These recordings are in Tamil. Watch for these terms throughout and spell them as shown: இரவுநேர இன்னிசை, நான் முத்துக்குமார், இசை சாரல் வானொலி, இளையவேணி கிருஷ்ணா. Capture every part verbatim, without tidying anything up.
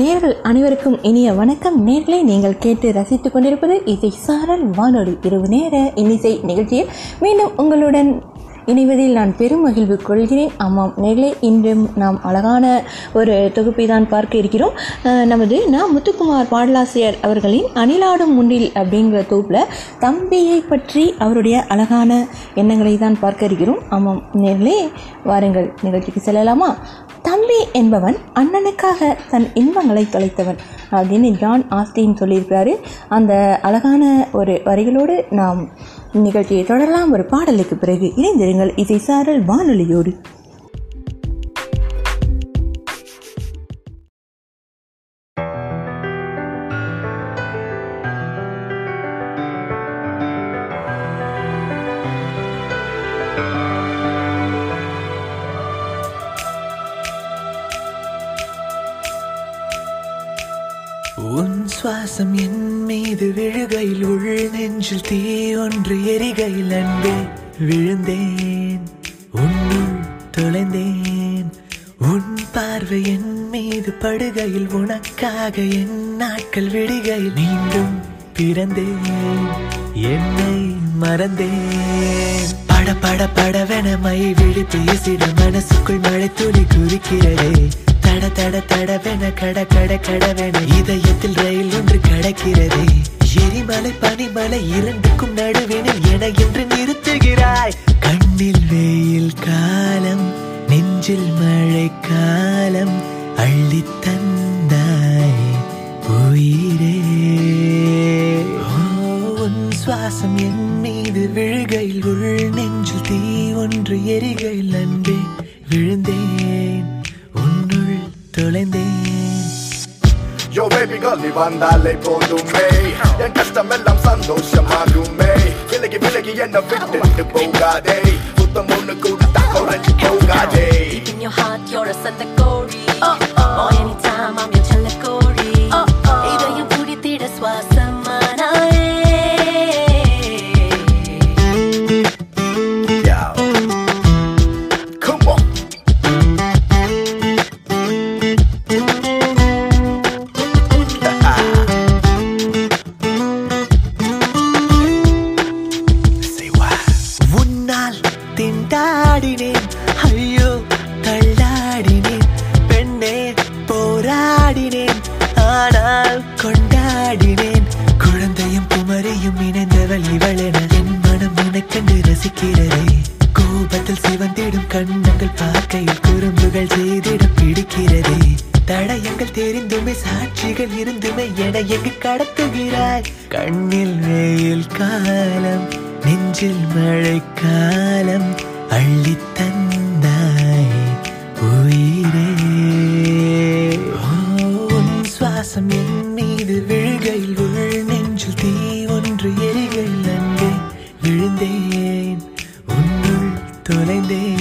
நேயர்கள் அனைவருக்கும் இனிய வணக்கம். நேர்களை நீங்கள் கேட்டு ரசித்துக் கொண்டிருப்பது இசை சாரல் வானொலி இரவு நேர இன்னிசை நிகழ்ச்சியில் மீண்டும் உங்களுடன் இணைவதில் நான் பெரும் மகிழ்வு கொள்கிறேன். ஆமாம் நேர்களை, இன்றும் நாம் அழகான ஒரு தொகுப்பை தான் பார்க்க இருக்கிறோம். நமது நான் முத்துக்குமார் பாடலாசிரியர் அவர்களின் அணிலாடும் முன்னில் அப்படிங்கிற தொகுப்பில் தம்பியை பற்றி அவருடைய அழகான எண்ணங்களை தான் பார்க்க இருக்கிறோம். ஆமாம் நேர்களை, வாருங்கள் நிகழ்ச்சிக்கு செல்லலாமா? தம்பி என்பவன் அண்ணனுக்காக தன் இன்பங்களை தொலைத்தவன் அப்படின்னு ஜான் ஆஸ்டின் சொல்லியிருக்கிறாரு. அந்த அழகான ஒரு வரிகளோடு நாம் நிகழ்ச்சியை தொடரலாம். ஒரு பாடலுக்கு பிறகு இணைந்திருங்கள் இசை சாரல் வானொலியோடு. சுவாசம் என் மீது விழுகையில் உள் நெஞ்சில் தீ ஒன்று எரிகையில் அன்பே விழுந்தேன், உன்னுள் தொலைந்தேன். உன் பார்வை என் மீது படுகையில் உனக்காக என் நாட்கள் விடுகையில் மீண்டும் பிறந்தேன், என்னை மறந்தேன். பட பட படவென மை விழி பேசிட மனசுக்குள் மழை துளி குறிக்கிறதே. தட தட தடவென கட கட கடவென இதயத்தில் ரயில் ஒன்று கடக்கிறதே. எரிமலை பனிமலை இரண்டுக்கும் நடுவினில் என என்று நிறுத்துகிறாய். கண்ணில் வெயில் காலம், நெஞ்சில் மழை காலம் அள்ளி தந்தாய் உயிரே. உன் சுவாசம் என் மீது விழுகையில் உள் நெஞ்சில் தீ ஒன்று எரிகையில் அன்பே விழுந்தேன், தொலைந்தேன். யோ பேபி கேர்ள், நீ வந்தாலே போதுமே, என் கஷ்டம் எல்லாம் சந்தோஷமாகுமே. விலகி விலகி என்ன விட்டுட்டு போகாதே, புத்தம் ஒண்ணு கூட்டா குறைஞ்சு போகாதே. Deep in your heart you're a Santa Cody, oh oh, anytime I'm your Chilla Cody, oh oh, இதயம் புடித்திட சுவாசமானாயே. கண்ணில் வெயில் காலம், நெஞ்சில் மழை காலம் அள்ளி தந்தாய் உயிரே. உன் சுவாசம் என் மீது விழுகையில் உள் நெஞ்சில் தீ ஒன்று எரிகையில் அங்கே விழுந்தேன், உன்னுள் தொலைந்தேன்.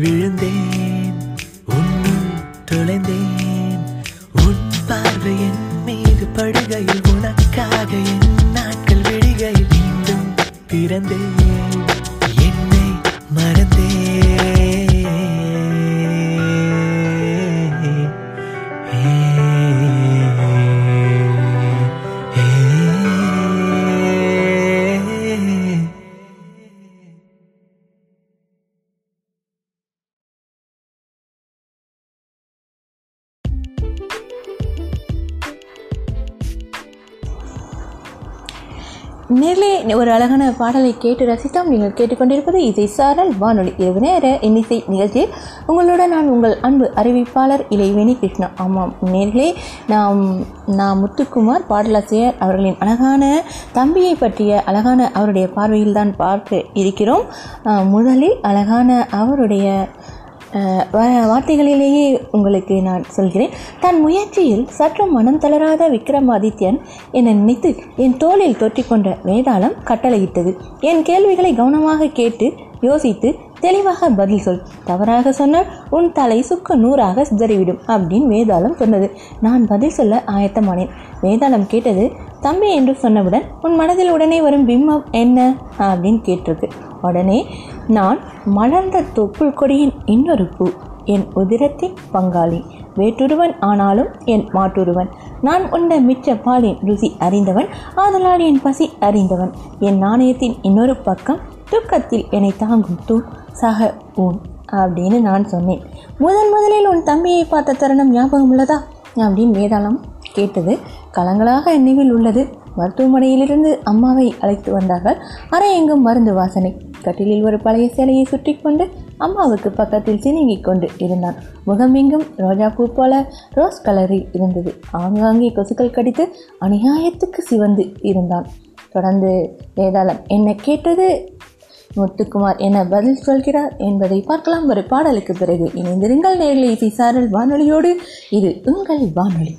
விழுந்தேன், உன்னுள் தொலைந்தேன். உன் பார்வையின் மீது படுகையில் உனக்காக என் நாட்கள் விடுகையில் மீண்டும் பிறந்தேன், என்னை மறந்தேன். நேரிலே ஒரு அழகான பாடலை கேட்டு ரசித்தோம். நீங்கள் கேட்டுக்கொண்டிருப்பது இசை சாரல் வானொலி இரவு நேர இன்னிசை நிகழ்ச்சியில் உங்களுடன் நான் உங்கள் அன்பு அறிவிப்பாளர் இளையவேணி கிருஷ்ணா. ஆமாம் நேரிலே நாம் நான் முத்துக்குமார் பாடலாசிரியர் அவர்களின் அழகான தம்பியை பற்றிய அழகான அவருடைய பார்வையில் தான் பார்க்க இருக்கிறோம். முதலில் அழகான அவருடைய வார்த்தைகளிலேயே உங்களுக்கு நான் சொல்கிறேன். தன் முயற்சியில் சற்று மனம் தளராத விக்ரமாதித்யன் என்னை நினைத்து என் தோளில் தொற்றிக்கொண்ட வேதாளம் கட்டளையிட்டது. என் கேள்விகளை கவனமாக கேட்டு யோசித்து தெளிவாக பதில் சொல், தவறாக சொன்னால் உன் தலை சுக்கு நூறாக சிதறிவிடும் அப்படின்னு வேதாளம் சொன்னது. நான் பதில் சொல்ல ஆயத்தமானேன். வேதாளம் கேட்டது, தம்பி என்று சொன்னவுடன் உன் மனதில் உடனே வரும் பிம்பம் என்ன அப்படின்னு கேட்டிருக்கு. உடனே நான் மலர்ந்த தொப்புள் கொடியின் இன்னொரு பூ, என் உதிரத்தின் பங்காளி, வேற்றுருவன் ஆனாலும் என் மாற்றுருவன், நான் உண்ட மிச்ச பாலின் ருசி அறிந்தவன், ஆதலால் என் பசி அறிந்தவன், என் நாணயத்தின் இன்னொரு பக்கம், தூக்கத்தில் என்னை தாங்கும் தூ சக ஊன் அப்படின்னு நான் சொன்னேன். முதன் முதலில் உன் தம்பியை பார்த்த தருணம் ஞாபகம் உள்ளதா அப்படின்னு வேதாளம் கேட்டது. கலங்களாக நினைவில் உள்ளது. மருத்துவமனையிலிருந்து அம்மாவை அழைத்து வந்தார்கள். அரை எங்கும் மருந்து வாசனை. கட்டிலில் ஒரு பழைய சேலையை சுற்றி கொண்டு அம்மாவுக்கு பக்கத்தில் சினிங்கிக் கொண்டு இருந்தான். முகமெங்கும் ரோஜா பூ போல ரோஸ் கலரில் இருந்தது. ஆங்காங்கே கொசுக்கள் கடித்து அநியாயத்துக்கு சிவந்து இருந்தான். தொடர்ந்து வேதாளம் என்ன கேட்டது, முத்துக்குமார் என்ன பதில் சொல்கிறார் என்பதை பார்க்கலாம் ஒரு பாடலுக்கு பிறகு. இணைந்திருங்கள் நேரில் இசை சாரல் வானொலியோடு. இது உங்கள் வானொலி.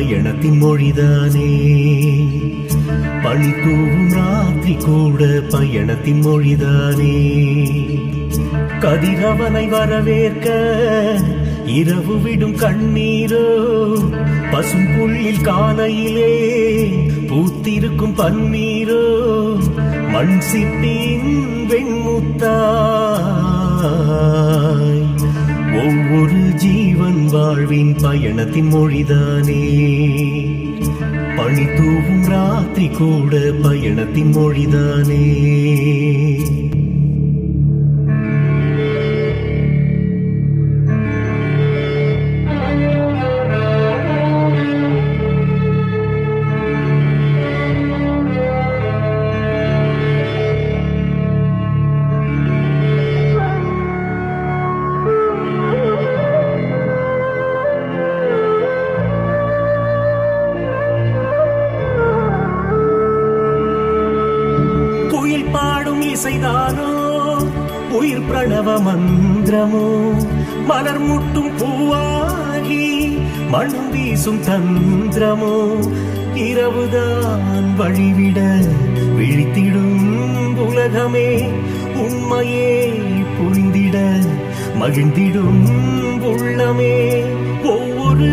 பயணத்தின் மொழிதானே பணி தூவும் ராத்திரி கூட பயணத்தின் மொழிதானே. கதிரவனை வரவேற்க இரவு விடும் கண்ணீரோ பசும் புள்ளில் காலையிலே பூத்திருக்கும் பன்னீரோ மண் சிப்பின் வெண்முத்தாய். ஒவ்வொரு ஜீவன் வாழ்வின் பயணத்தின் மொழிதானே பணி தூவும் ராத்திரி கூட பயணத்தின் மொழிதானே. மலர் முட்டும் பூவாகி மண் வீசும் தந்திரமோ இரவுதான் வழிவிட விழித்திடும் உலகமே உண்மையே புரிந்திட மகிழ்ந்திடும் உள்ளமே. ஒவ்வொரு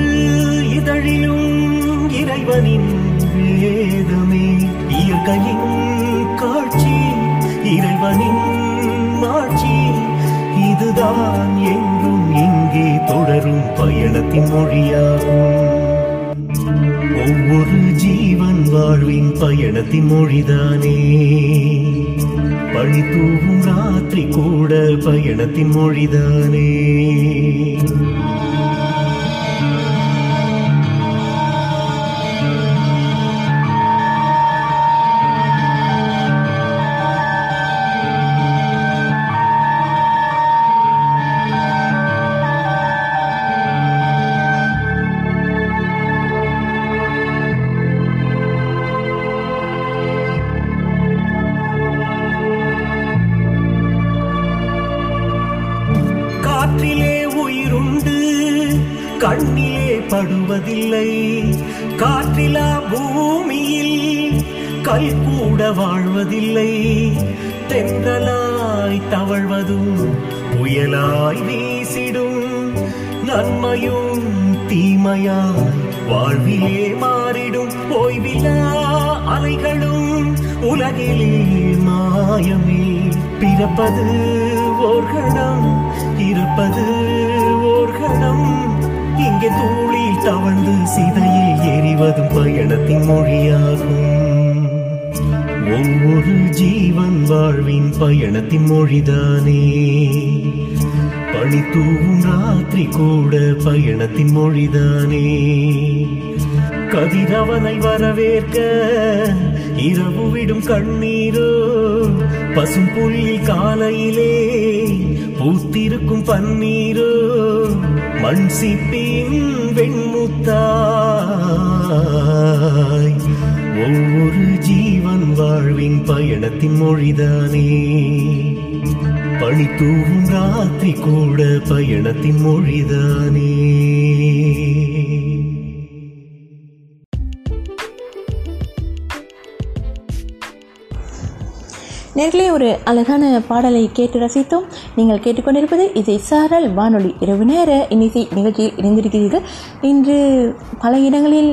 இதழிலும் இறைவனின் வேதமே இயற்கையின் காட்சி இறைவனின் மாட்சி இதுதான் எங்கும் இங்கே தொடரும் பயணத்தின் மொழியாகும். ஒவ்வொரு ஜீவன் வாழ்வின் பயணத்தின் மொழிதானே பணி தூவும் ராத்திரி கூட பயணத்தின் மொழிதானே. படுவதில்லை. காற்றிலா பூமியில் கல் கூட வாழ்வதில்லை. தென்றலாய் தவழ்வதும் புயலாய் வீசிடும். நன்மையும் தீமையாய் வாழ்விலே மாறிடும். ஓய்விலா அலைகளும் உலகிலே மாயமே. பிறப்பது ஓர்கணம், இருப்பது ஓர்கணம். இங்கே தூளில் தவழ்ந்து சிதையில் எறிவதும் பயணத்தின் மொழியாகும். ஒவ்வொரு ஜீவன் வாழ்வின் பயணத்தின் மொழிதானே. பனித்தூவும் ராத்திரி கூட பயணத்தின் மொழிதானே. கதிரவனை வரவேற்க இரவு விடும் கண்ணீரோ, பசும் புல்லில் காலையிலே பூத்திருக்கும் பன்னீரோ, மண் சிப்பின் வெண்முத்தாய். ஒவ்வொரு ஜீவன் வாழ்வின் பயணத்தின் மொழிதானே. பனித்தூவும் ராத்திரி கூட பயணத்தின் மொழிதானே. நேர்களே, ஒரு அழகான பாடலை கேட்டு ரசித்தோம். நீங்கள் கேட்டுக்கொண்டிருப்பது இசை சாரல் வானொலி இரவு நேர இன்னிசை நிகழ்ச்சியில் இணைந்திருக்கிறீர்கள். இன்று பல இடங்களில்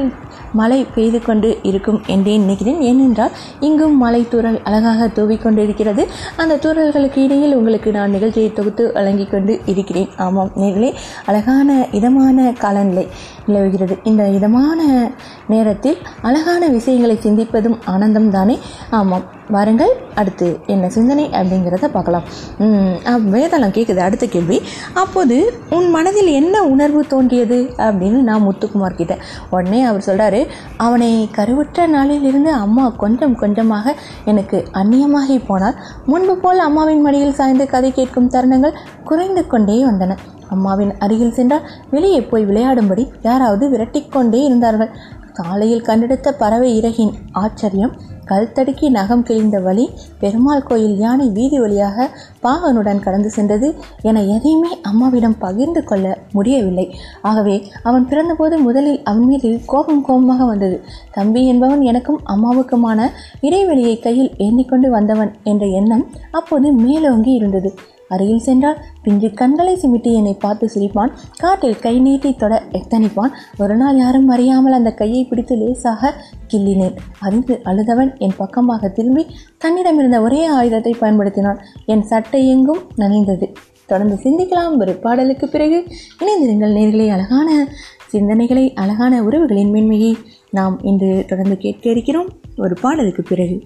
மழை பெய்து கொண்டு இருக்கும் என்றே நினைக்கிறேன். ஏனென்றால் இங்கும் மழை தூறல் அழகாக தூவிக்கொண்டு இருக்கிறது. அந்த தூறல்களுக்கு இடையில் உங்களுக்கு நான் நிகழ்ச்சியை தொகுத்து வழங்கி கொண்டு இருக்கிறேன். ஆமாம் நேர்களே, அழகான இதமான காலநிலை நிலவுகிறது. இந்த இதமான நேரத்தில் அழகான விஷயங்களை சிந்திப்பதும் ஆனந்தம்தானே. ஆமாம், வாருங்கள் அடுத்து என்ன சிந்தனை அப்படிங்கிறத பார்க்கலாம். வேதாளம் கேட்குது அடுத்த கேள்வி. அப்போது உன் மனதில் என்ன உணர்வு தோன்றியது அப்படின்னு நான் முத்துக்குமார் கிட்ட. உடனே அவர் சொல்கிறாரு, அவனை கருவுற்ற நாளிலிருந்து அம்மா கொஞ்சம் கொஞ்சமாக எனக்கு அந்நியமாகி போனார். முன்பு போல் அம்மாவின் மடியில் சாய்ந்து கதை கேட்கும் தருணங்கள் குறைந்து கொண்டே வந்தன. அம்மாவின் அருகில் சென்றால் வெளியே போய் விளையாடும்படி யாராவது விரட்டிக்கொண்டே இருந்தார்கள். காலையில் கண்டெடுத்த பறவை இறகின் ஆச்சரியம், கல் தடுக்கி நகம் கிழிந்த வழி, பெருமாள் கோயில் யானை வீதி வழியாக பாகனுடன் கடந்து சென்றது என எதையுமே அம்மாவிடம் பகிர்ந்து கொள்ள முடியவில்லை. ஆகவே அவன் பிறந்தபோது முதலில் அவன் மீது கோபம் கோபமாக வந்தது. தம்பி என்பவன் எனக்கும் அம்மாவுக்குமான இடைவெளியை கையில் ஏந்திக்கொண்டு வந்தவன் என்ற எண்ணம் அப்போது மேலோங்கி இருந்தது. அருகில் சென்றால் பிஞ்சு கண்களை சிமிட்டி என்னை பார்த்து சிரிப்பான். காற்றில் கை நீட்டி தொட எத்தனிப்பான். ஒரு நாள் யாரும் அறியாமல் அந்த கையை பிடித்து லேசாக கிள்ளினேன். அறிந்து அழுதவன் என் பக்கமாக திரும்பி தன்னிடமிருந்த ஒரே ஆயுதத்தை பயன்படுத்தினான். என் சட்டை எங்கும் நனைந்தது. தொடர்ந்து சிந்திக்கலாம் ஒரு பாடலுக்கு பிறகு. இணைந்திருங்கள் நேர்களே, அழகான சிந்தனைகளை, அழகான உறவுகளின் மேன்மையை நாம் இன்று தொடர்ந்து கேட்க இருக்கிறோம். ஒரு பாடலுக்கு பிறகு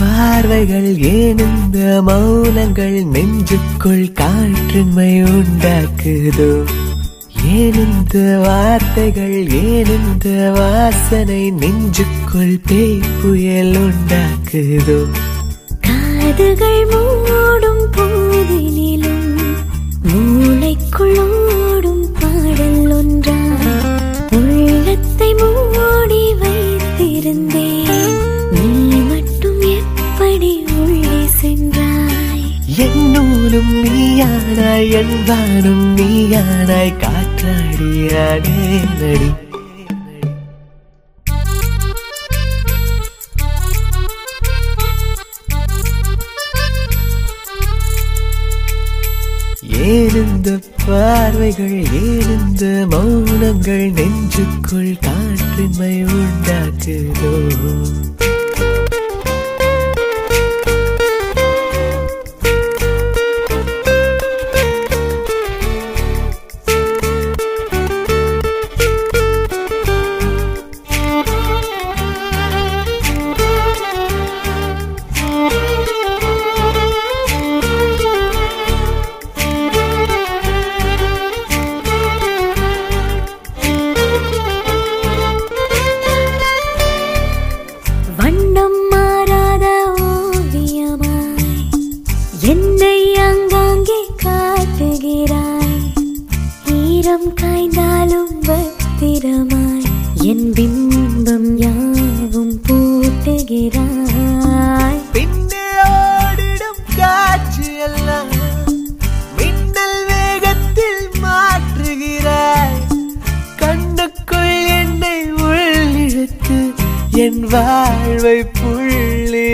பார்வைகள் ஏனந்த மௌனங்கள் நெஞ்சுக்குள் காற்றின்மை உண்டாக்குதோ. ஏனந்த வார்த்தைகள் ஏனந்த வாசனை நெஞ்சுக்குள் பேய் புயல் உண்டாக்குதோ. காதுகள் மூடும் போதினிலும் மூளைக்குள் ஓடும் பாடல் ஒன்றா உள்ளத்தை மூடி வைத்திருந்தேன். என்னும் நீயானாய், என்பானும் நீயானாய், காற்றாடியானே நடி. ஏனந்த பார்வைகள் ஏனந்த மௌனங்கள் நெஞ்சுக்குள் காற்றின்மை உண்டாக்குதோ. செல்கிறாய். பின்னே ஓடிடும் காற்று எல்லாம் மின்னல் வேகத்தில் மாற்றுகிறாய். கண்ணுக்குள் என்னை உள்ளிழுத்து என் வாழ்வை புள்ளியாக்குகிறாய்.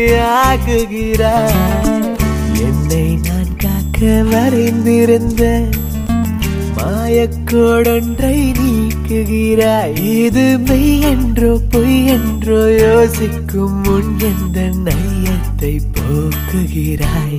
என்னை நான் காக்க மறைந்திருந்த மாயக்கோடொன்றை நீக்குகிறாய். இது மெய் என்றோ பொய் என்றோ யோசிக்கும் முன் எந்த நயத்தை போக்குகிறாய்.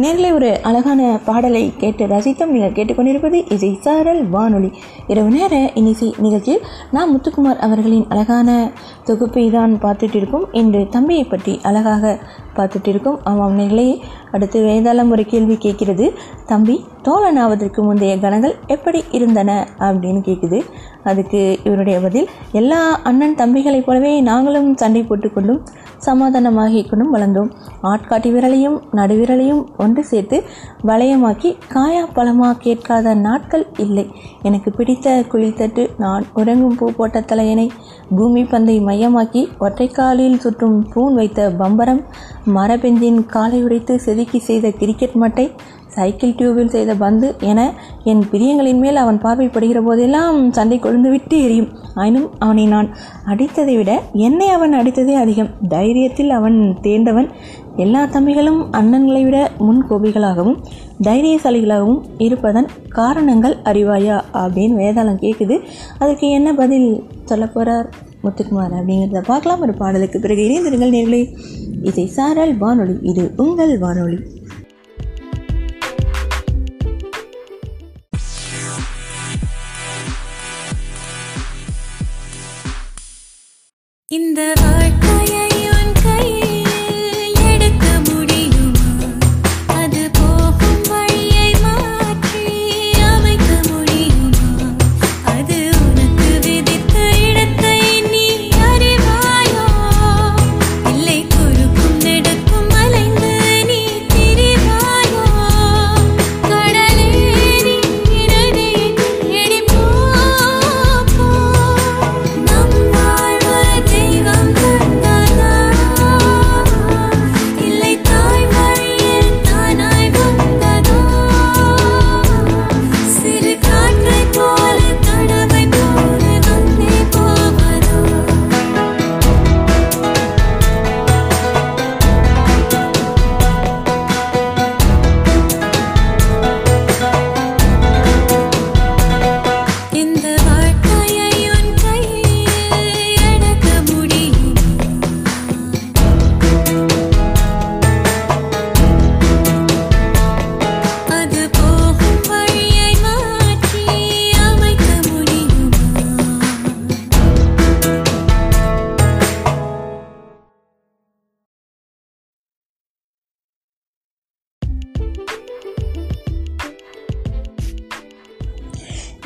நேர்களை ஒரு அழகான பாடலை கேட்டு ரசித்தோம். நீங்கள் கேட்டுக்கொண்டிருப்பது இசை சாரல் வானொலி இரவு நேர இன்னிசை நிகழ்ச்சியில் நான் முத்துக்குமார் அவர்களின் அழகான தொகுப்பை தான் பார்த்துட்டு இருக்கும். இன்று தம்பியை பற்றி அழகாக பார்த்துட்டு இருக்கும். ஆமாம் நேர்களை, அடுத்து வேதாளம் ஒரு கேள்வி கேட்கிறது. தம்பி தோழனாவதற்கு முந்தைய கணங்கள் எப்படி இருந்தன அப்படின்னு கேட்குது. அதுக்கு இவருடைய பதில், எல்லா அண்ணன் தம்பிகளைப் போலவே நாங்களும் சண்டை போட்டுக்கொண்டும் சமாதானமாகிக் கொண்டும் வளர்ந்தோம். ஆட்காட்டி விரலையும் நடுவிரலையும் ஒன்று சேர்த்து வளையமாக்கி காயா பழமாக கேட்காத நாட்கள் இல்லை. எனக்கு பிடித்த குளித்தட்டு, நான் உறங்கும் பூ போட்ட தலையணை, பூமி பந்தை மையமாக்கி ஒற்றைக்காலில் சுற்றும் பூன் வைத்த பம்பரம், மரபெஞ்சின் காலை உடைத்து செதுக்கி செய்த கிரிக்கெட் மட்டை, சைக்கிள் டியூபில் செய்த பந்து என என் பிரியங்களின் மேல் அவன் பார்வைப்படுகிற போதெல்லாம் சண்டை கொழுந்து விட்டு எரியும். ஆயினும் அவனை நான் அடித்ததை விட என்னை அவன் அடித்ததே அதிகம். தைரியத்தில் அவன் தேர்ந்தவன். எல்லா தம்பிகளும் அண்ணன்களை விட முன்கோபிகளாகவும் தைரியசாலிகளாகவும் இருப்பதன் காரணங்கள் அறிவாயா அப்படின்னு வேதாளம் கேட்குது. அதுக்கு என்ன பதில் சொல்ல போகிறார் முத்துக்குமார் அப்படிங்கிறத பார்க்கலாம் ஒரு பாடலுக்கு பிறகு. இணைந்திருங்கள் நேர்களே, இசை சாரல் வானொலி, இது உங்கள் வானொலி. இந்த வாழ்க்கையை உன் கையில் எடுக்க முடியுமா? அது போகும் வழியை மாற்றி அமைக்க முடியுமா? அது உனக்கு விதித்த இடத்தை நீ அறிவாயோ? இல்லை, குறுக்கும் நெடுக்கும் அலைந்து நீ திரு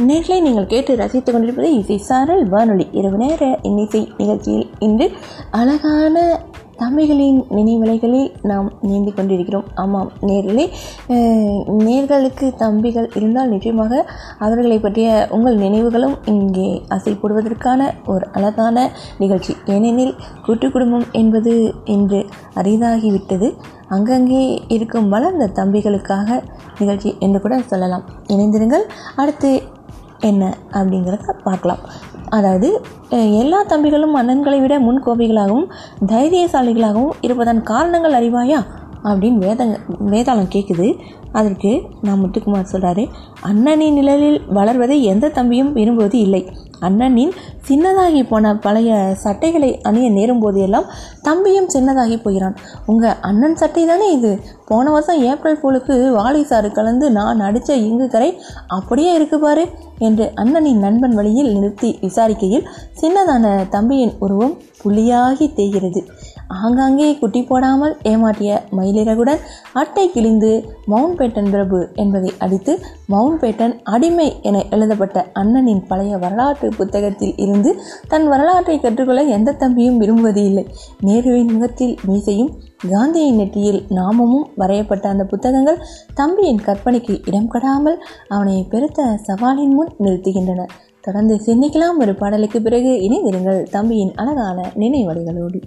நேர்களை நீங்கள் கேட்டு ரசித்துக் கொண்டிருப்பது இசை சாரல் வானொலி இரவு நேர இன்னிசை நிகழ்ச்சியில் இன்று அழகான தமிழ்களின் நினைவலைகளில் நாம் நீந்தி கொண்டிருக்கிறோம். ஆமாம் நேர்களே, நேர்களுக்கு தம்பிகள் இருந்தால் நிச்சயமாக அவர்களை பற்றிய உங்கள் நினைவுகளும் இங்கே அசை போடுவதற்கான ஒரு அழகான நிகழ்ச்சி. ஏனெனில் கூட்டு குடும்பம் என்பது இன்று அரிதாகிவிட்டது. அங்கங்கே இருக்கும் வளர்ந்த தம்பிகளுக்காக நிகழ்ச்சி என்று கூட சொல்லலாம். இணைந்திருங்கள். அடுத்து என்ன அப்படிங்கிறத பார்க்கலாம். அதாவது எல்லா தம்பிகளும் அண்ணன்களை விட முன்கோபிகளாகவும் தைரியசாலிகளாகவும் இருப்பதன் காரணங்கள் அறிவாயா அப்படின்னு வேதங்க வேதாளம் கேட்குது. அதற்கு நான் முத்துக்குமார் சொல்கிறாரு, அண்ணனின் நிழலில் வளர்வதை எந்த தம்பியும் விரும்புவது இல்லை. அண்ணனின் சின்னதாகி போன பழைய சட்டைகளை அணிய நேரும் போதெல்லாம் தம்பியும் சின்னதாகி போகிறான். உங்கள் அண்ணன் சட்டை தானே இது, போன வருஷம் ஏப்ரல் பூலுக்கு வாலிசாறு கலந்து நான் அடித்த இங்கு கரை அப்படியே இருக்குப்பாரு என்று அண்ணனின் நண்பன் வழியில் நிறுத்தி விசாரிக்கையில் சின்னதான தம்பியின் உருவம் புள்ளியாகி தேய்கிறது. ஆங்காங்கே குட்டி போடாமல் ஏமாற்றிய மயிலிறகுடன் அட்டை கிழிந்து மவுண்ட் பேட்டன் பிரபு என்பதை அடித்து மவுண்ட் பேட்டன் அடிமை என எழுதப்பட்ட அண்ணனின் பழைய வரலாற்று புத்தகத்தில் இருந்து தன் வரலாற்றை கற்றுக்கொள்ள எந்த தம்பியும் விரும்புவது இல்லை. நேருவின் முகத்தில் மீசையும் காந்தியின் நெற்றியில் நாமமும் வரையப்பட்ட அந்த புத்தகங்கள் தம்பியின் கற்பனைக்கு இடம் கொடாமல் அவனை பெருத்த சவாலின் முன் நிறுத்துகின்றன. தொடர்ந்து சிந்திக்கலாம் ஒரு பாடலுக்கு பிறகு இணைந்திருங்கள் தம்பியின் அழகான நினைவலைகளோடு.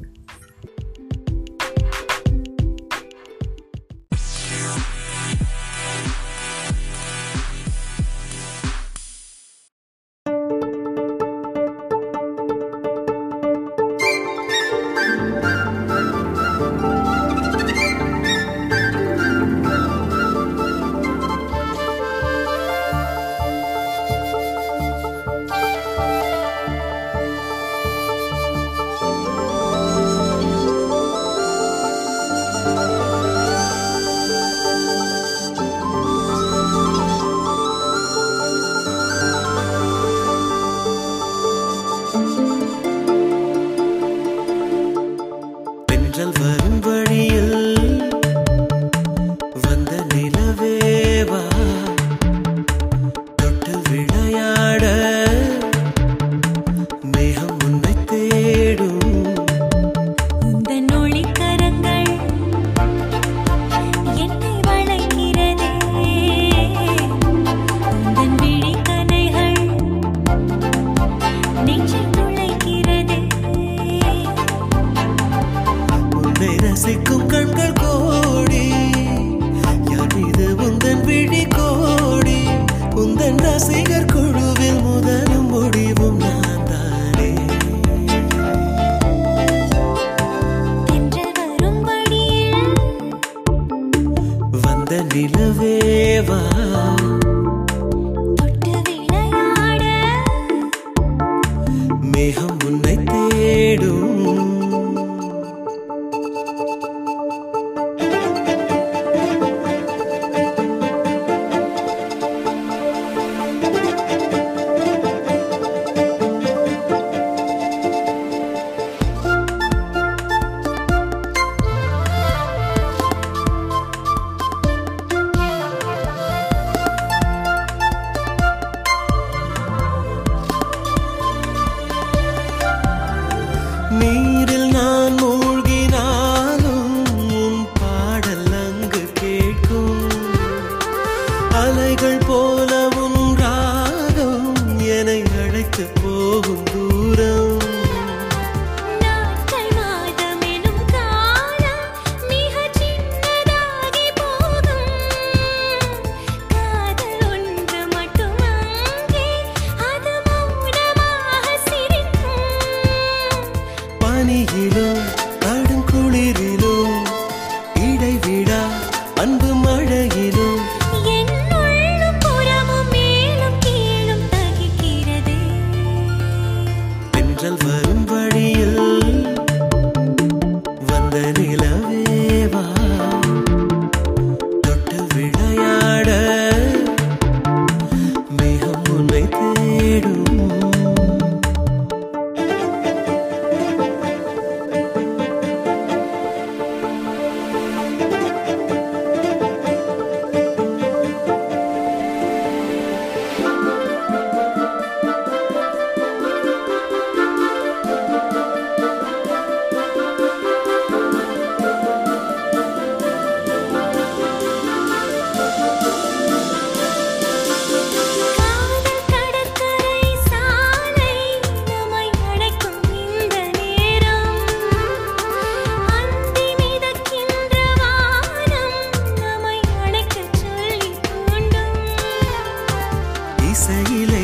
இசையிலே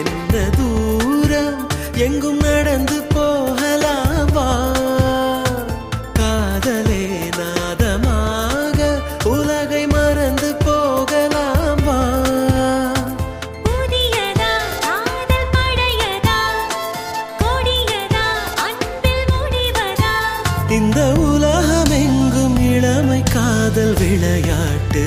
எந்த தூரம் எங்கும் நடந்து போகலாமா, காதலே நாதமாக உலகை மறந்து போகலாமா. புதியதா காதல், பழையதா கொடியதா அன்பில் முடிவதா, இந்த உலகம் எங்கும் இளமை காதல் விளையாட்டு.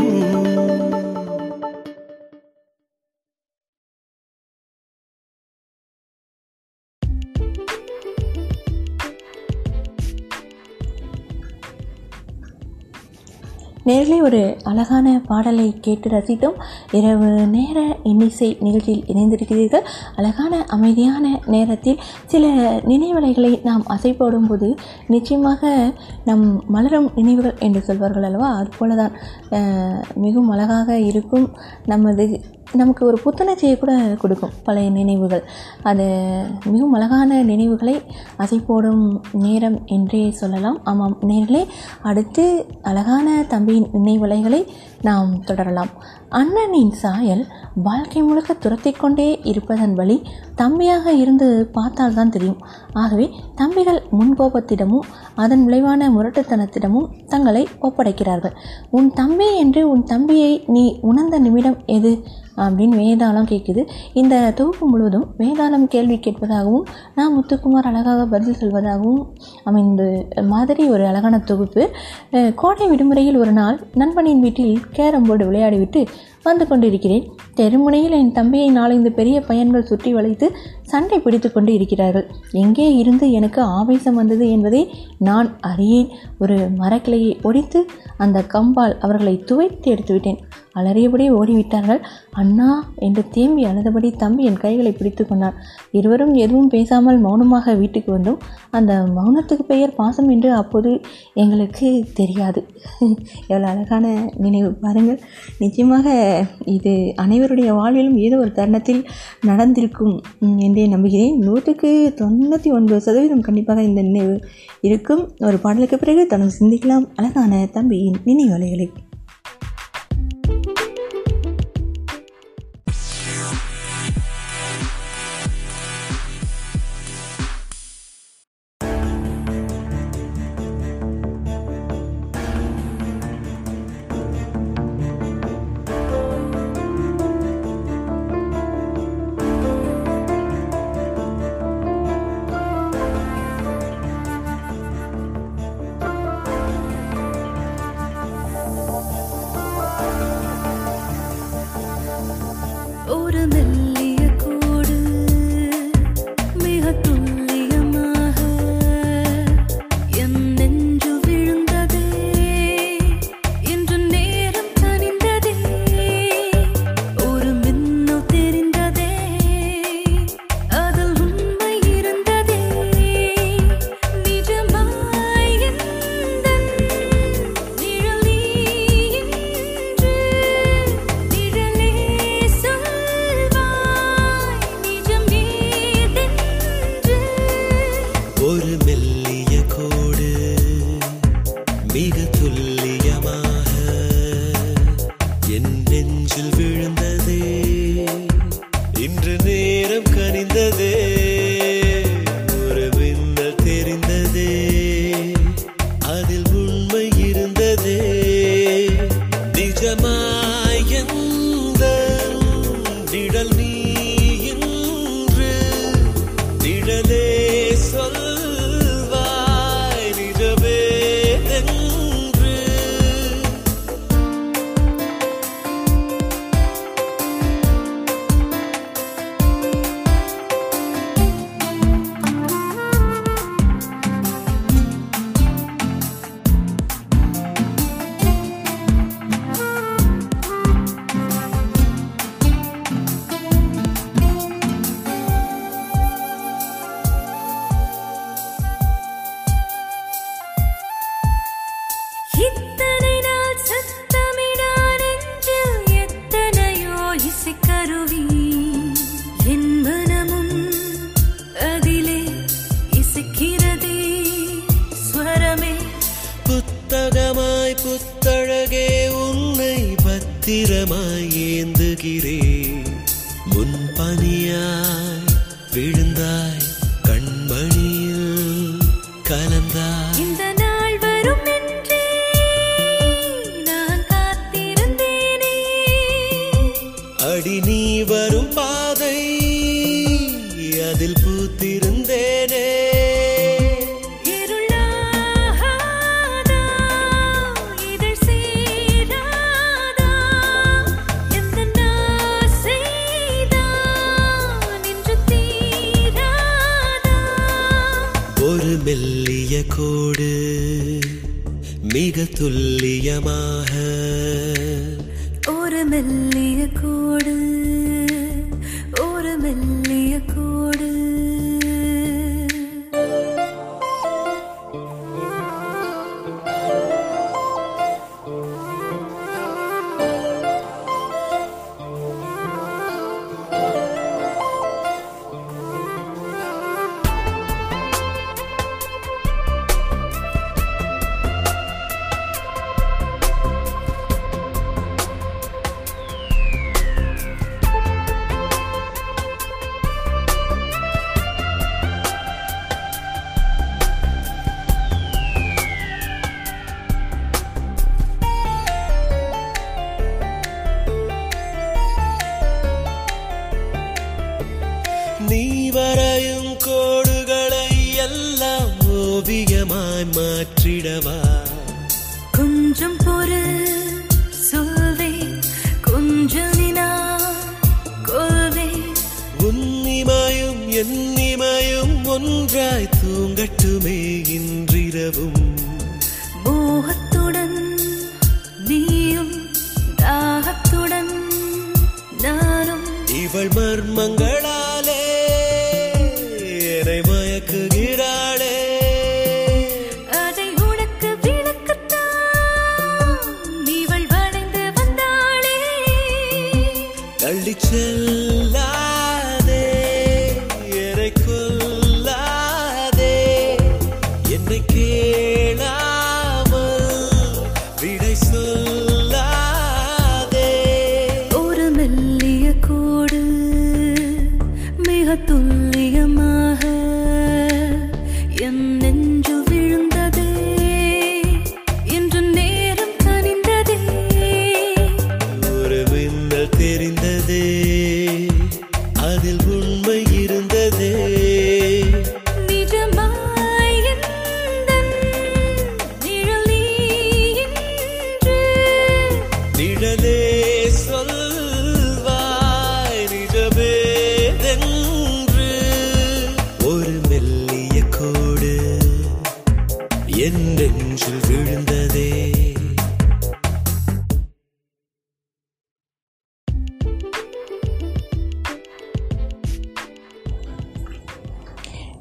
நேரிலே ஒரு அழகான பாடலை கேட்டு ரசித்தோம். இரவு நேர இன்னிசை நிகழ்ச்சியில் இணைந்திருக்கிறீர்கள். அழகான அமைதியான நேரத்தில் சில நினைவலைகளை நாம் அசைப்போடும் போது நிச்சயமாக நம் மலரும் நினைவுகள் என்று சொல்வார்கள் அல்லவா, அதுபோல தான் மிகவும் அழகாக இருக்கும். நமது நமக்கு ஒரு புத்துணர்ச்சியை கூட கொடுக்கும் பழைய நினைவுகள். அது மிகவும் அழகான நினைவுகளை அசைப்போடும் நேரம் என்றே சொல்லலாம். ஆமாம் நேரிலே, அடுத்து அழகான தம்பியின் நினைவுகளை நாம் தொடரலாம். அண்ணனின் சாயல் வாழ்க்கை முழுக்க துரத்தி கொண்டே இருப்பதன் வழி தம்பியாக இருந்து பார்த்தால்தான் தெரியும். ஆகவே தம்பிகள் முன்கோபத்திடமும் அதன் விளைவான முரட்டுத்தனத்திடமும் தங்களை ஒப்படைக்கிறார்கள். உன் தம்பி என்று உன் தம்பியை நீ உணர்ந்த நிமிடம் எது அப்படின்னு வேதாளம் கேட்குது. இந்த தொகுப்பு முழுவதும் வேதாளம் கேள்வி கேட்பதாகவும் நான் முத்துக்குமார் அழகாக பதில் சொல்வதாகவும் அமைந்து மாதிரி ஒரு அழகான தொகுப்பு. கோடை விடுமுறையில் ஒரு நாள் நண்பனின் வீட்டில் கேரம் போர்டு விளையாடிவிட்டு வந்து கொண்டிருக்கிறேன். தெருமுனையில் என் தம்பியை நாலந்து பெரிய பையன்கள் சுற்றி வளைத்து சண்டை பிடித்து கொண்டு இருக்கிறார்கள். எங்கே இருந்து எனக்கு ஆவேசம் வந்தது என்பதை நான் அறியேன். ஒரு மரக்கிளையை ஒடித்து அந்த கம்பால் அவர்களை துவைத்து எடுத்து விட்டேன். அலறியபடி ஓடிவிட்டார்கள். அண்ணா என்று தேம்பி அழுதபடி தம்பி என் கைகளை பிடித்து கொண்டான். இருவரும் எதுவும் பேசாமல் மௌனமாக வீட்டுக்கு வந்தோம். அந்த மௌனத்துக்கு பெயர் பாசம் என்று அப்போது எங்களுக்கு தெரியாது. எவ்வளோ அழகான நினைவு பாருங்கள். நிச்சயமாக இது அனைவருடைய வாழ்விலும் ஏதோ ஒரு தருணத்தில் நடந்திருக்கும் என்றே நம்புகிறேன். நூற்றுக்கு தொண்ணூற்றி ஒன்பது சதவீதம் கண்டிப்பாக இந்த நினைவு இருக்கும். ஒரு பாடலுக்கு பிறகு தனம் சிந்திக்கலாம் அழகான தம்பியின் நினைவலைகளை.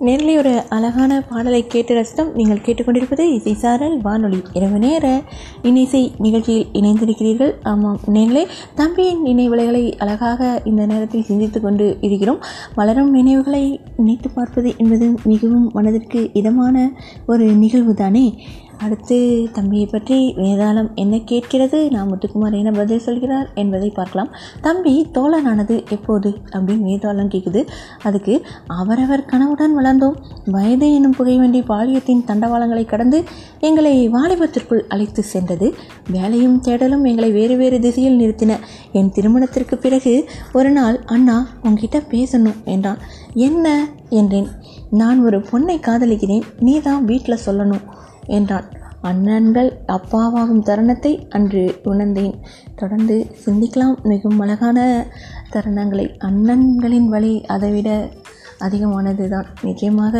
நேரில் ஒரு அழகான பாடலை கேட்டு ரசித்தோம். நீங்கள் கேட்டுக்கொண்டிருப்பது இசை சாரல் வானொலி இரவு நேர இன்னிசை நிகழ்ச்சியில் இணைந்திருக்கிறீர்கள். ஆமாம் நேரிலே தம்பியின் நினைவுகளை அழகாக இந்த நேரத்தில் சிந்தித்து கொண்டு இருக்கிறோம். வளரும் நினைவுகளை நினைத்து பார்ப்பது என்பது மிகவும் மனதிற்கு இதமான ஒரு நிகழ்வு தானே. அடுத்து தம்பியை பற்றி வேதாளம் என்ன கேட்கிறது, நான் முத்துக்குமார் என்ன பதில் சொல்கிறார் என்பதை பார்க்கலாம். தம்பி தோழனானது எப்போது அப்படின்னு வேதாளம் கேட்குது. அதுக்கு அவரவர் கனவுடன் வளர்ந்தோம். வயது என்னும் புகைவண்டி பாலியத்தின் தண்டவாளங்களை கடந்து எங்களை வாலிபத்திற்குள் அழைத்து சென்றது. வேலையும் தேடலும் எங்களை வேறு வேறு திசையில் நிறுத்தின. என் திருமணத்திற்கு பிறகு ஒரு நாள் அண்ணா உங்ககிட்ட பேசணும் என்றான். என்ன என்றேன். நான் ஒரு பொண்ணை காதலிக்கிறேன், நீ தான் வீட்டில் சொல்லணும் என்றான். அண்ணன்கள் அப்பாவாகும் தருணத்தை அன்று உணர்ந்தேன். தொடர்ந்து சிந்திக்கலாம் மிகவும் அழகான தருணங்களை. அண்ணன்களின் வழி அதைவிட அதிகமானது தான். நிச்சயமாக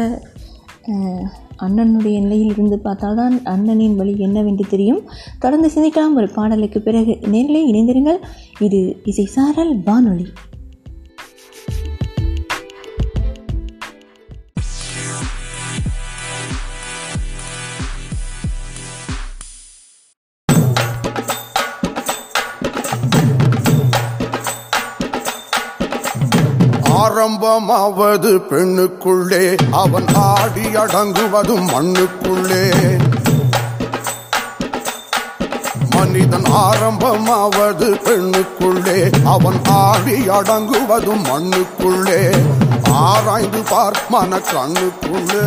அண்ணனுடைய நிலையில் இருந்து பார்த்தால்தான் அண்ணனின் வழி என்னவென்று தெரியும். தொடர்ந்து சிந்திக்கலாம் ஒரு பாடலுக்கு பிறகு. நேரிலே இணைந்திருங்கள். இது இசை சாரல் வானொலி. ஆரம்பமாவது பெண்ணுக்குள்ளே, அவன் ஆடி அடங்குவதும் மண்ணுக்குள்ளே. மனிதன் ஆரம்பமாவது பெண்ணுக்குள்ளே, அவன் ஆடி அடங்குவதும் மண்ணுக்குள்ளே. ஆராய்ந்து பார் மன கண்ணுக்குள்ளே,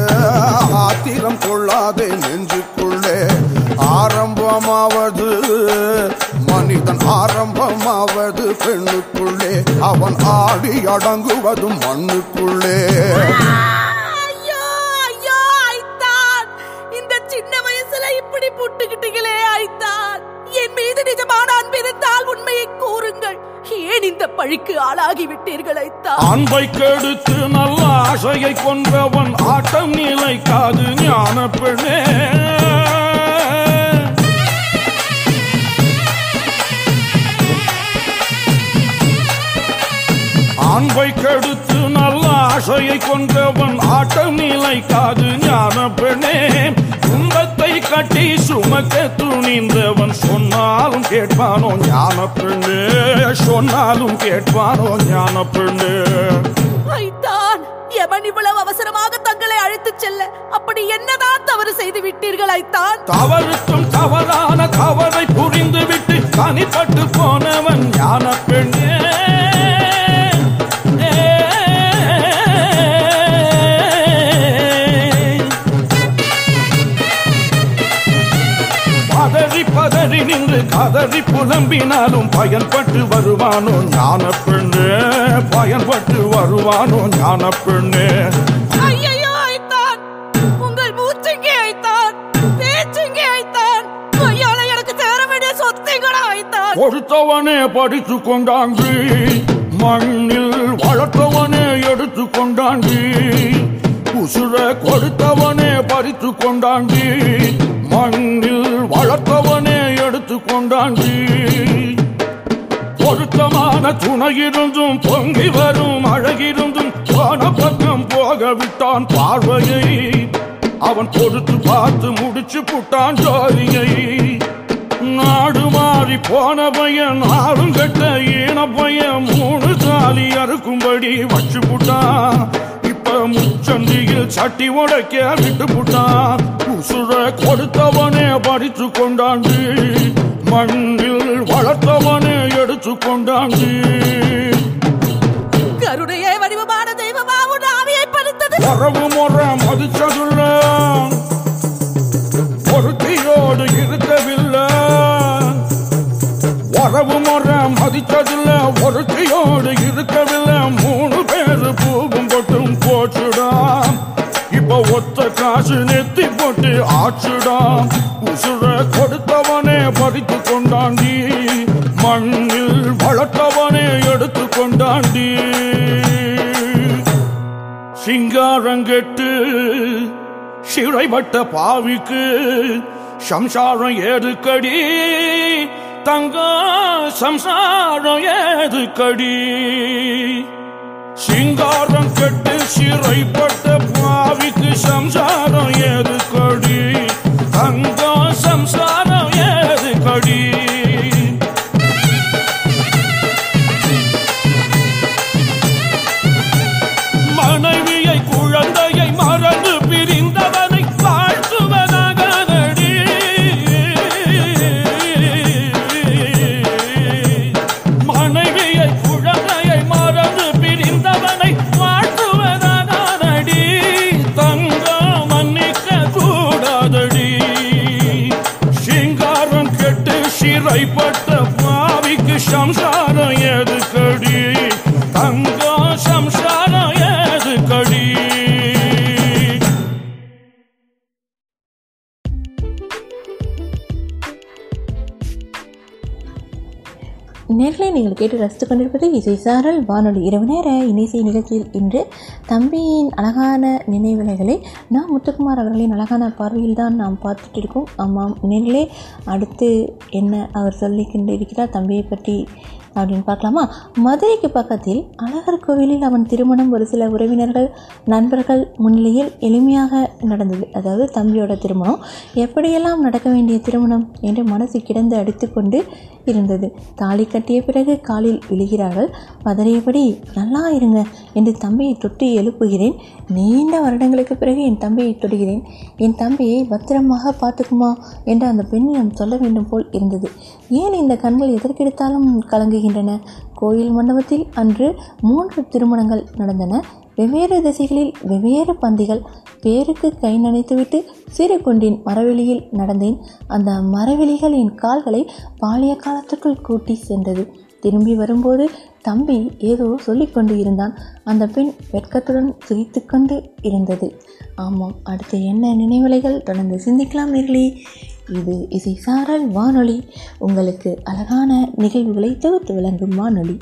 ஆத்திரம் கொள்ளாதே நெஞ்சுக்குள்ளே. ஆரம்பமாவது மனிதன் ஆரம்பமாவது பெண்ணுக்குள்ளே, அவன் ஆடி அடங்குவதும் மண்ணுக்குள்ளே. இந்த சின்ன வயசுல இப்படி புட்டுக்கிட்டீங்களே ஐத்தான், என் மீது நிஜமான அன்பிருந்தால் உண்மையை கூறுங்கள், ஏன் இந்த பழிக்கு ஆளாகி விட்டீர்கள் ஐத்தான்? அன்பை கெடுத்து நல்ல ஆசையை கொன்றவன் ஆட்டம் நிலைக்காது ஞான பெண்ணே. அன்பை கெடுத்து நல்ல ஆசையை கொன்றவன் ஆட்டம் நிலைக்காது ஞான பெண்ணே. துன்பத்தை கட்டி சுமக்க துணிந்தவன் சொன்னாலும் கேட்பானோ ஞான பெண்ணே, சொன்னாலும் கேட்பானோ ஞான பெண்ணே. ஐத்தான், எவன் இவ்வளவு அவசரமாக தங்களை அழைத்து செல்ல அப்படி என்னதான் தவறு செய்து விட்டீர்கள் ஐத்தான்? தவறுக்கும் தவறான தவறை புரிந்து விட்டு தனிப்பட்டு போனவன் ஞான பெண்ணே. பதறி நின்று கதறி புலம்பினாலும் பயன்பட்டு வருவானோ ஞான பெண்ணே, பயன்பட்டு வருவானோ ஞான பெண்ணே. ஐயோ ஐத்தான், உங்கள் மூச்சுக்கே ஐத்தான், பேச்சுக்கே ஐத்தான், ஐயால எனக்கு சேர வேண்டிய சொத்தை கூட ஐத்தான். கொடுத்தவனே படித்து கொண்டாங்கி, மண்ணில் வளர்த்தவனே எடுத்து கொண்டாங்கி, உசுர கொடுத்தவனே பறித்து கொண்டாங்கி, மண்ணில் வளர்த்தவனே எடுத்து கொண்டாங்கி. பொருத்தமான துணையிருந்தும் பொங்கி வரும் அழகிருந்தும் போன பக்கம் போகவிட்டான் பார்வையை. அவன் பொறுத்து பார்த்து முடிச்சு புட்டான் ஜாதியை. நாடு மாறி போன பையன், ஆளும் கட்ட ஈன பையன், மூணு தாலி அறுக்கும்படி வச்சு புட்டான். முச்சந்தியில் சட்டி உடைக்க விட்டு புட்டான். உசுர கொடுத்தவனே படித்து கொண்டாண்டி, மண்ணில் வளர்த்தவனே எடுத்து கொண்டாண்டி. கருணையே வடிவமான தெய்வமா உன் ஆவியை பறித்தது உறவு முறை மதிச்சதுல்ல, பொருத்தியோடு இருக்கவில்லை. உறவு முறை மதித்ததுல்ல, பொருத்தியோடு இருக்கவில்லை. மூணு பேரு பூவும் போட்டும் போச்சுடாம். இப்ப ஒத்த காசு நெத்தி போட்டு ஆச்சுடாம். உசுர கொடுத்தவனே பறித்து கொண்டாண்டி, மண்ணில் வளர்த்தவனே எடுத்து கொண்டாண்டி. சிங்காரங்கெட்டு சிறைப்பட்ட பாவிக்கு சம்சாரம் ஏதுக்கடி தங்க, சம்சாரம் ஏதுக்கடி? சிங்காரம் கெட்டு சிறைப்பட்ட பாவிக்கு சம்சாரம் ஏதுக்கடி தங்க, சம்சாரம் ஏதுக்கடி? மனைவியை குழந்தையை மறந்து பிரிந்தவனை வாழ்த்துவதாகடி. மனைவியை குழந்தையை மறந்து பிரிந்தவனை வாழ்த்துவதாகடி. தங்கம் மன்னிக்க கூடாதடி. சிங்காரம் கெட்டு சிறைப்பட்ட பாவிக்கு சம்சாரம் ஏதுக்கடி தங்கம், சம்சாரம் ஏதுக்கடி? நேர்களை நீங்கள் கேட்டு ரசித்துக் கொண்டிருப்பது இசை சாரல் வானொலி இரவுநேர இன்னிசை நிகழ்ச்சியில் இன்று தம்பியின் அழகான நினைவுகளை நான் முத்துக்குமார் அவர்களின் அழகான பார்வையில் தான் நாம் பார்த்துட்டு இருக்கோம். ஆமாம் நேர்களே, அடுத்து என்ன அவர் சொல்லிக்கொண்டு இருக்கிறார் தம்பியை பற்றி அப்படின்னு பார்க்கலாமா? மதுரைக்கு பக்கத்தில் அழகர் கோவிலில் அவன் திருமணம் ஒரு சில உறவினர்கள் நண்பர்கள் முன்னிலையில் எளிமையாக நடந்தது. அதாவது தம்பியோட திருமணம் எப்படியெல்லாம் நடக்க வேண்டிய திருமணம் என்று மனசு கிடந்து அடித்து கொண்டு இருந்தது. தாலி கட்டிய பிறகு காலில் விழுகிறார்கள். பதறியபடி நல்லா இருங்க என்று தம்பியை தொட்டு எழுப்புகிறேன். நீண்ட வருடங்களுக்கு பிறகு என் தம்பியை தொடுகிறேன். என் தம்பியை பத்திரமாக பார்த்துக்குமா என்று அந்த பெண்ணிடம் சொல்ல வேண்டும் போல் இருந்தது. ஏன் இந்த கண்கள் எதற்கெடுத்தாலும் கலங்குகின்றன? கோயில் மண்டபத்தில் அன்று மூன்று திருமணங்கள் நடந்தன. வெவ்வேறு திசைகளில் வெவ்வேறு பந்திகள். பேருக்கு கை நனைத்துவிட்டு சிறு குண்டின் மரவெளியில் நடந்தேன். அந்த மரவெளிகள் என் கால்களை பாலிய காலத்துக்குள் கூட்டி சென்றது. திரும்பி வரும்போது தம்பி ஏதோ சொல்லிக்கொண்டு இருந்தான். அந்த பெண் வெட்கத்துடன் சிரித்து கொண்டு இருந்தது. ஆமாம், அடுத்து என்ன நினைவலைகள் தொடர்ந்து சிந்திக்கலாம் நீர்களே. இது இசை சாரல் வானொலி, உங்களுக்கு அழகான நிகழ்வுகளை தொகுத்து விளங்கும் வானொலி.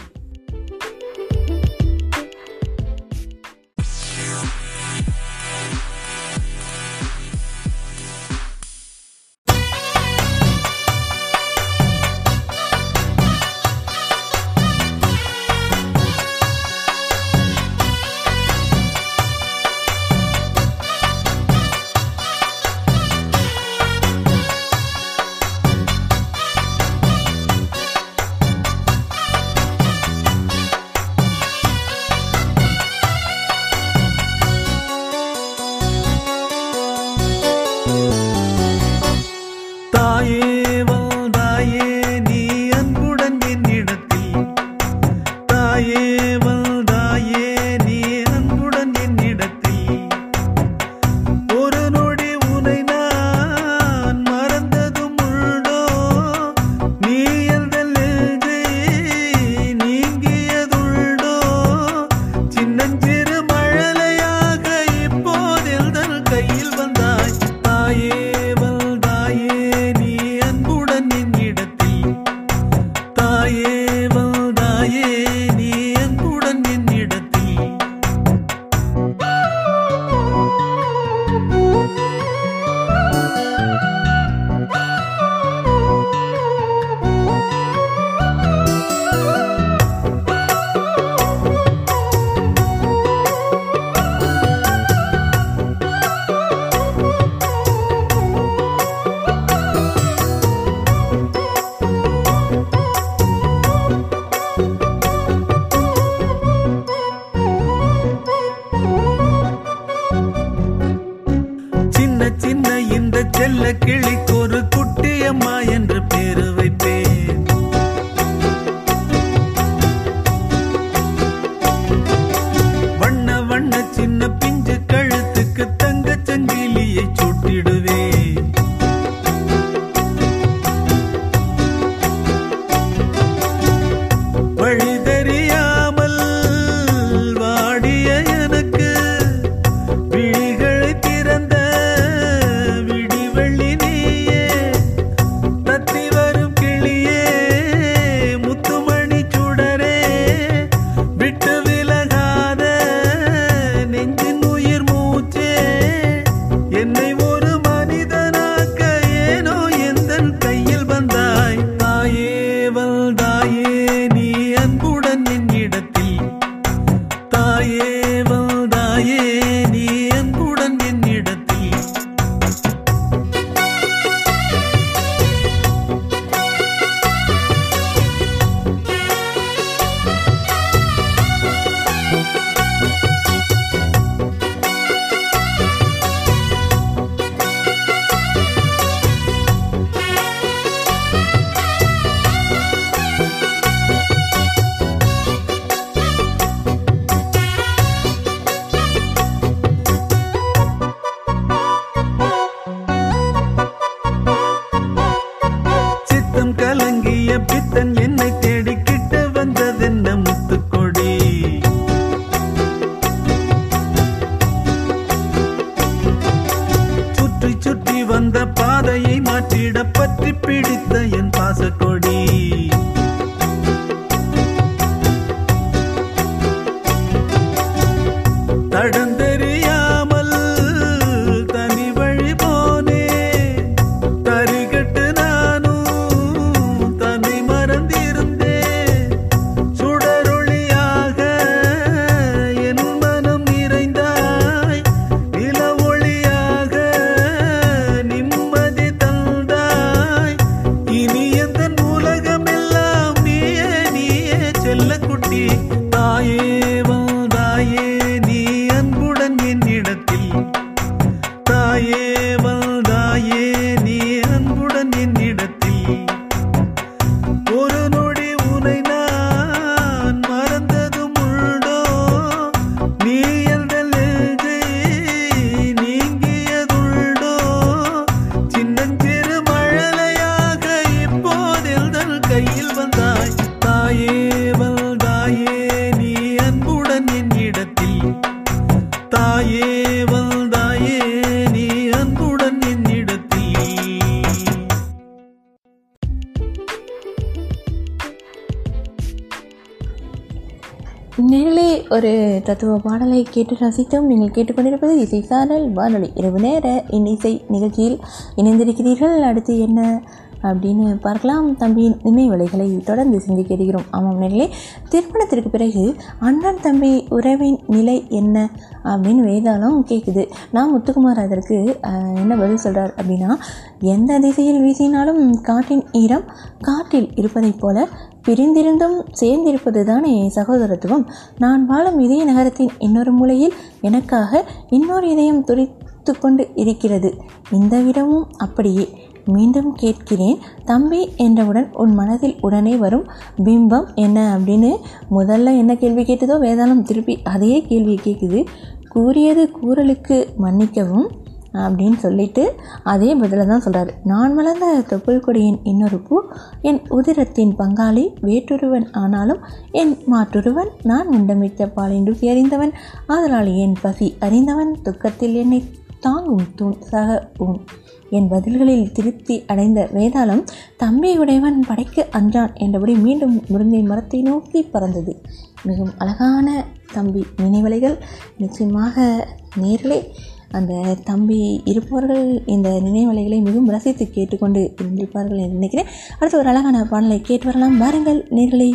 மூல நேரிலே ஒரு தத்துவ பாடலை கேட்டு ரசித்தோம். நீங்கள் கேட்டுக்கொண்டிருப்பது இசை சாரல் வானொலி இரவு நேர இன்னிசை நிகழ்ச்சியில் இணைந்திருக்கிறீர்கள். அடுத்து என்ன அப்படின்னு பார்க்கலாம். தம்பியின் நினைவலைகளை தொடர்ந்து சிந்திக்க இருக்கிறோம். ஆமாம் நேரிலே, திருமணத்திற்கு பிறகு அண்ணன் தம்பி உறவின் நிலை என்ன அப்படின்னு வேதாளம் கேட்குது. நான் முத்துக்குமார் அதற்கு என்ன பதில் சொல்கிறார் அப்படின்னா, எந்த திசையில் வீசினாலும் காட்டின் ஈரம் காட்டில் இருப்பதைப் போல பிரிந்திருந்தும் சேர்ந்திருப்பது தானே சகோதரத்துவம். நான் வாழும் இதய நகரத்தின் இன்னொரு மூலையில் எனக்காக இன்னொரு இதயம் துடித்து கொண்டு இருக்கிறது. இந்த இடமும் அப்படியே. மீண்டும் கேட்கிறேன், தம்பி என்றவுடன் உன் மனதில் உடனே வரும் பிம்பம் என்ன அப்படின்னு முதல்ல என்ன கேள்வி கேட்டதோ வேதாளம் திருப்பி அதே கேள்வி கேட்குது. கூறியது கூறலுக்கு மன்னிக்கவும் அப்படின்னு சொல்லிட்டு அதே பதில தான் சொல்கிறாரு. நான் வளர்ந்த தொப்புள் கொடியின் இன்னொரு பூ, என் உதிரத்தின் பங்காளி வேற்றுருவன் ஆனாலும் என் மாற்றுருவன். நான் உண்டமித்த பாலின் ருசி அறிந்தவன், அதனால் என் பசி அறிந்தவன். துக்கத்தில் என்னை தாங்கும் தூண் சக ஊன். என் பதில்களில் திருப்தி அடைந்த வேதாளம் தம்பி உடையவன் படைக்க அஞ்சான் என்றபடி மீண்டும் முருங்கை மரத்தை நோக்கி பறந்தது. மிகவும் அழகான தம்பி நினைவலைகள். நிச்சயமாக நேரிலே அந்த தம்பி இருப்பவர்கள் இந்த நினைவலைகளை மிகவும் ரசித்து கேட்டுக்கொண்டு இருந்திருப்பார்கள் என்று நினைக்கிறேன். அடுத்து ஒரு அழகான பாடலை கேட்டு வரலாம் பாருங்கள் நேரிலே.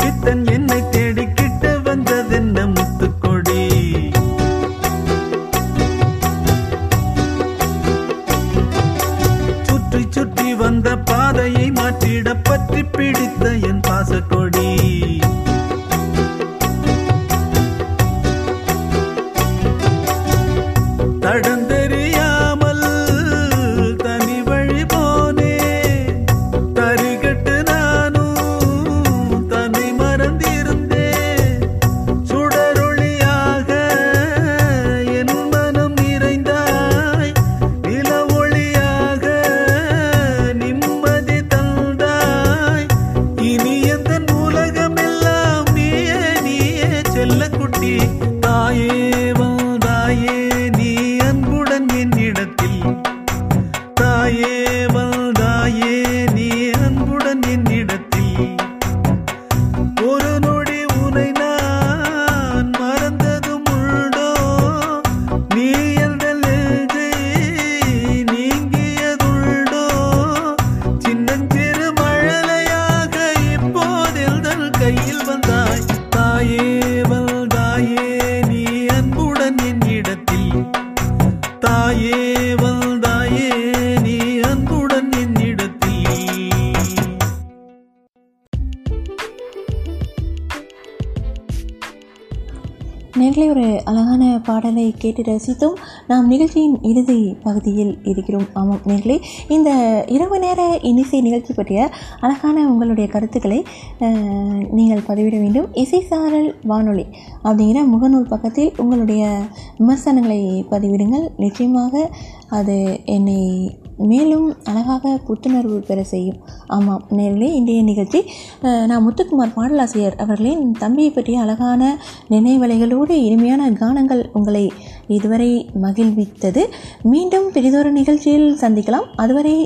பித்தன் என்னை தேடிக்கிட்டு வந்ததென்ன முத்துக்கொடி, பற்றி பிடித்த என் பாசக்கொடி தடந்தெறியாமல் தனி வழி போனே தரிகட்டு நானும் தன்னை மறந்திருந்தே சுடரொளியாக என் மனம் நிறைந்தாய் நில ஒளியாக நிம்மதி தந்தாய் இனி எந்த உலகமெல்லாம் நீயே நீயே செல்ல குட்டி தாயே வாயே நேர்களை ஒரு அழகான பாடலை கேட்டு ரசித்தோம். நாம் நிகழ்ச்சியின் இறுதி பகுதியில் இருக்கிறோம். ஆமாம் நேர்களை, இந்த இரவு நேர இன்னிசை நிகழ்ச்சி பற்றிய அழகான உங்களுடைய கருத்துக்களை நீங்கள் பதிவிட வேண்டும். இசை சாரல் வானொலி அப்படிங்கிற முகநூல் பக்கத்தில் உங்களுடைய விமர்சனங்களை பதிவிடுங்கள். நிச்சயமாக அது என்னை மேலும் அழகாக புத்துணர்வு பெற செய்யும். ஆமாம் நேர்களே, இன்றைய நிகழ்ச்சி நான் முத்துக்குமார் பாடலாசிரியர் அவர்களின் தம்பியை பற்றிய அழகான நினைவலைகளோடு இனிமையான கானங்கள் உங்களை இதுவரை மகிழ்வித்தது. மீண்டும் பெரிதொரு நிகழ்ச்சியில் சந்திக்கலாம். அதுவரை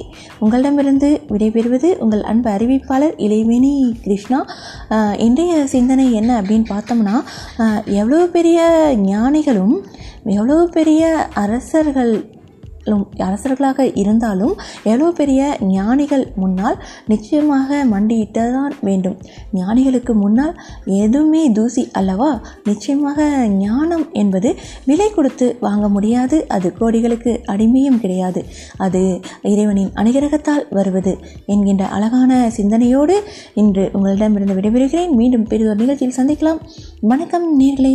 உங்களிடமிருந்து விடைபெறுவது உங்கள் அன்பு அறிவிப்பாளர் இளையவேணி கிருஷ்ணா. இன்றைய சிந்தனை என்ன அப்படின்னு பார்த்தோம்னா, எவ்வளோ பெரிய ஞானிகளும் எவ்வளோ பெரிய அரசர்கள் அரசர்களாக இருந்தாலும் எவ்வளோ பெரிய ஞானிகள் முன்னால் நிச்சயமாக மண்டியிட்டதான் வேண்டும். ஞானிகளுக்கு முன்னால் எதுவுமே தூசி அல்லவா. நிச்சயமாக ஞானம் என்பது விலை கொடுத்து வாங்க முடியாது. அது கோடிகளுக்கு அடிமையும் கிடையாது. அது இறைவனின் அனுகிரகத்தால் வருவது என்கின்ற அழகான சிந்தனையோடு இன்று உங்களிடமிருந்து விடைபெறுகிறேன். மீண்டும் பெரிதொரு நிகழ்ச்சியில் சந்திக்கலாம். வணக்கம் நேர்களே.